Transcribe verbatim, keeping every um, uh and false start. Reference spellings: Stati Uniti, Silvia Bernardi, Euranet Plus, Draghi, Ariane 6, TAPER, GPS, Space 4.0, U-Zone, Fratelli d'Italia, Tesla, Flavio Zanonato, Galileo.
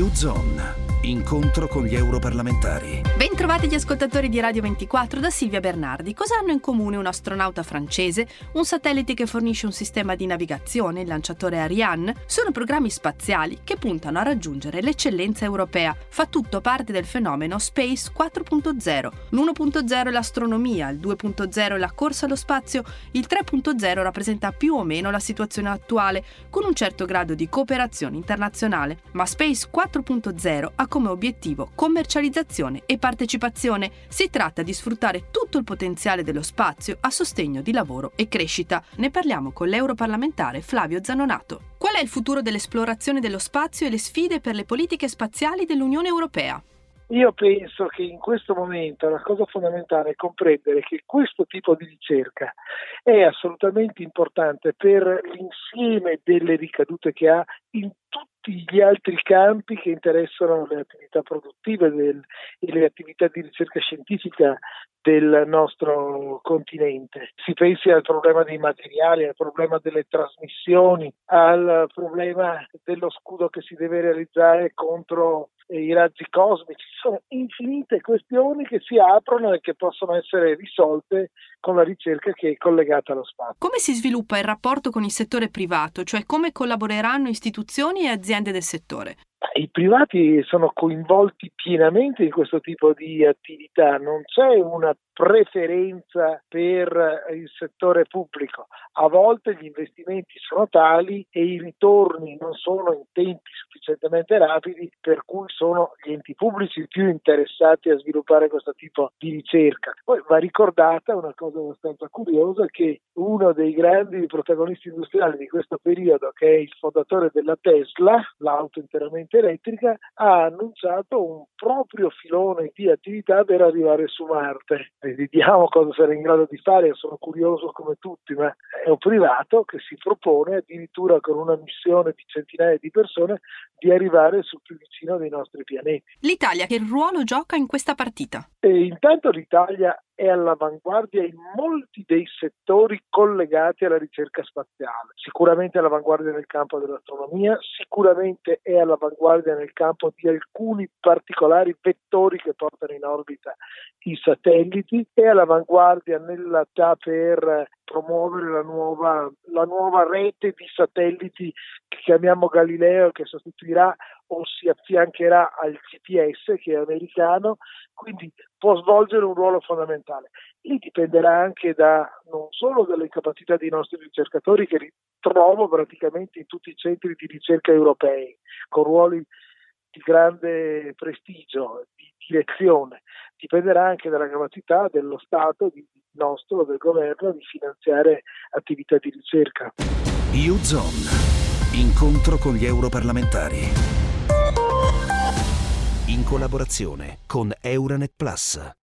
U-Zone, incontro con gli europarlamentari. Bentrovati gli ascoltatori di Radio ventiquattro da Silvia Bernardi. Cosa hanno in comune un astronauta francese, un satellite che fornisce un sistema di navigazione, il lanciatore Ariane? Sono programmi spaziali che puntano a raggiungere l'eccellenza europea. Fa tutto parte del fenomeno Space quattro punto zero. L'uno punto zero è l'astronomia, il due punto zero è la corsa allo spazio, il tre punto zero rappresenta più o meno la situazione attuale, con un certo grado di cooperazione internazionale. Ma Space quattro punto zero ha come obiettivo commercializzazione e partecipazione. Si tratta di sfruttare tutto il potenziale dello spazio a sostegno di lavoro e crescita. Ne parliamo con l'europarlamentare Flavio Zanonato. Qual è il futuro dell'esplorazione dello spazio e le sfide per le politiche spaziali dell'Unione Europea? Io penso che in questo momento la cosa fondamentale è comprendere che questo tipo di ricerca è assolutamente importante per l'insieme delle ricadute che ha in tutti gli altri campi che interessano le attività produttive del, e le attività di ricerca scientifica del nostro continente. Si pensi al problema dei materiali, al problema delle trasmissioni, al problema dello scudo che si deve realizzare contro i razzi cosmici. Sono infinite questioni che si aprono e che possono essere risolte con la ricerca che è collegata allo spazio. Come si sviluppa il rapporto con il settore privato, cioè come collaboreranno istituzioni e aziende del settore? I privati sono coinvolti pienamente in questo tipo di attività, non c'è una preferenza per il settore pubblico. A volte gli investimenti sono tali e i ritorni non sono in tempi sufficientemente rapidi, per cui sono gli enti pubblici più interessati a sviluppare questo tipo di ricerca. Poi va ricordata una cosa abbastanza curiosa, che uno dei grandi protagonisti industriali di questo periodo, che è il fondatore della Tesla, l'auto interamente elettrica, ha annunciato un proprio filone di attività per arrivare su Marte. Vediamo cosa sarà in grado di fare, sono curioso come tutti, ma è un privato che si propone addirittura con una missione di centinaia di persone di arrivare sul più vicino dei nostri pianeti. L'Italia che ruolo gioca in questa partita? E intanto l'Italia è all'avanguardia in molti dei settori collegati alla ricerca spaziale. Sicuramente è all'avanguardia nel campo dell'astronomia, sicuramente è all'avanguardia nel campo di alcuni particolari vettori che portano in orbita i satelliti, è all'avanguardia nella TAPER promuovere la nuova, la nuova rete di satelliti che chiamiamo Galileo, che sostituirà o si affiancherà al G P S che è americano, quindi può svolgere un ruolo fondamentale. Lì dipenderà anche da non solo dalle capacità dei nostri ricercatori, che li trovo praticamente in tutti i centri di ricerca europei, con ruoli di grande prestigio, di direzione, dipenderà anche dalla capacità dello Stato, di nostro, del governo, di finanziare attività di ricerca. U-Zone, incontro con gli europarlamentari, in collaborazione con Euranet Plus.